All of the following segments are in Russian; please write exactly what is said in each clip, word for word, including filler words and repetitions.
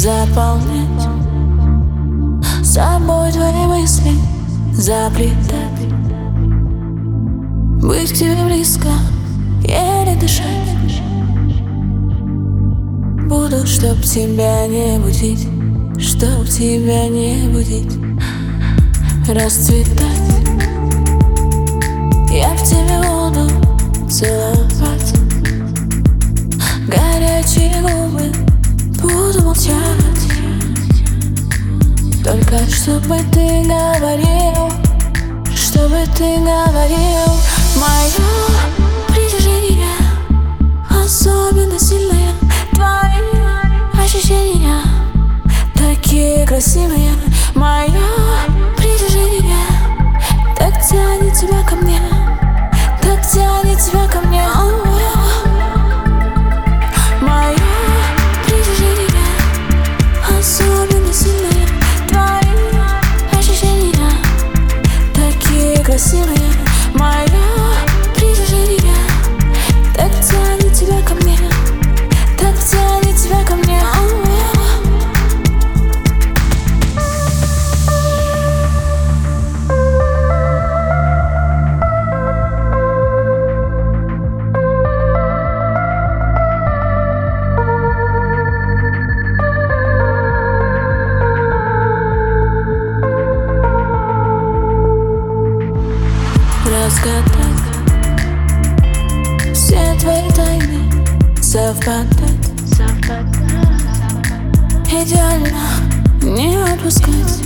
заполнять собой твои мысли, заплетать, быть к тебе близко, еле дышать. Буду, чтоб тебя не будить, чтоб тебя не будить, расцветать. Я в тебе буду целовать, горячие губы буду молчать, только чтобы ты говорил, чтобы ты говорил. Мое притяжение особенно сильное, твои ощущения такие красивые. Мое притяжение так тянет тебя ко мне, так тянет тебя ко мне. Разгадать все твои тайны, совпадать, идеально не отпускать,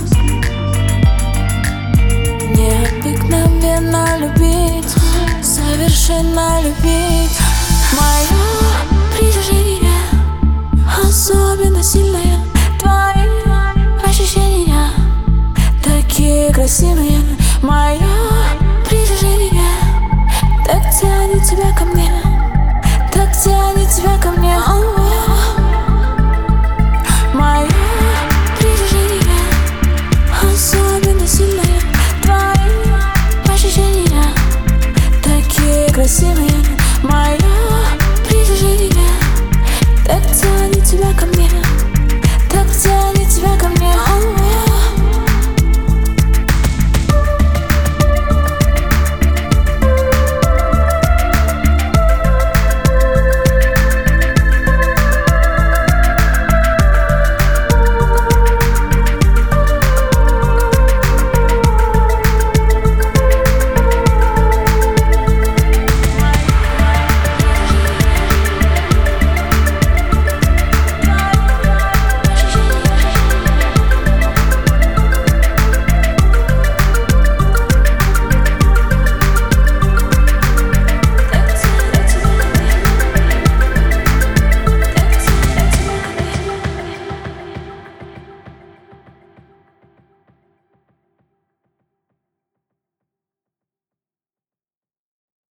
необыкновенно любить, совершенно любить. Мое притяжение особенно сильное, твои ощущения такие красивые. Мое притяжение так тянет тебя ко мне.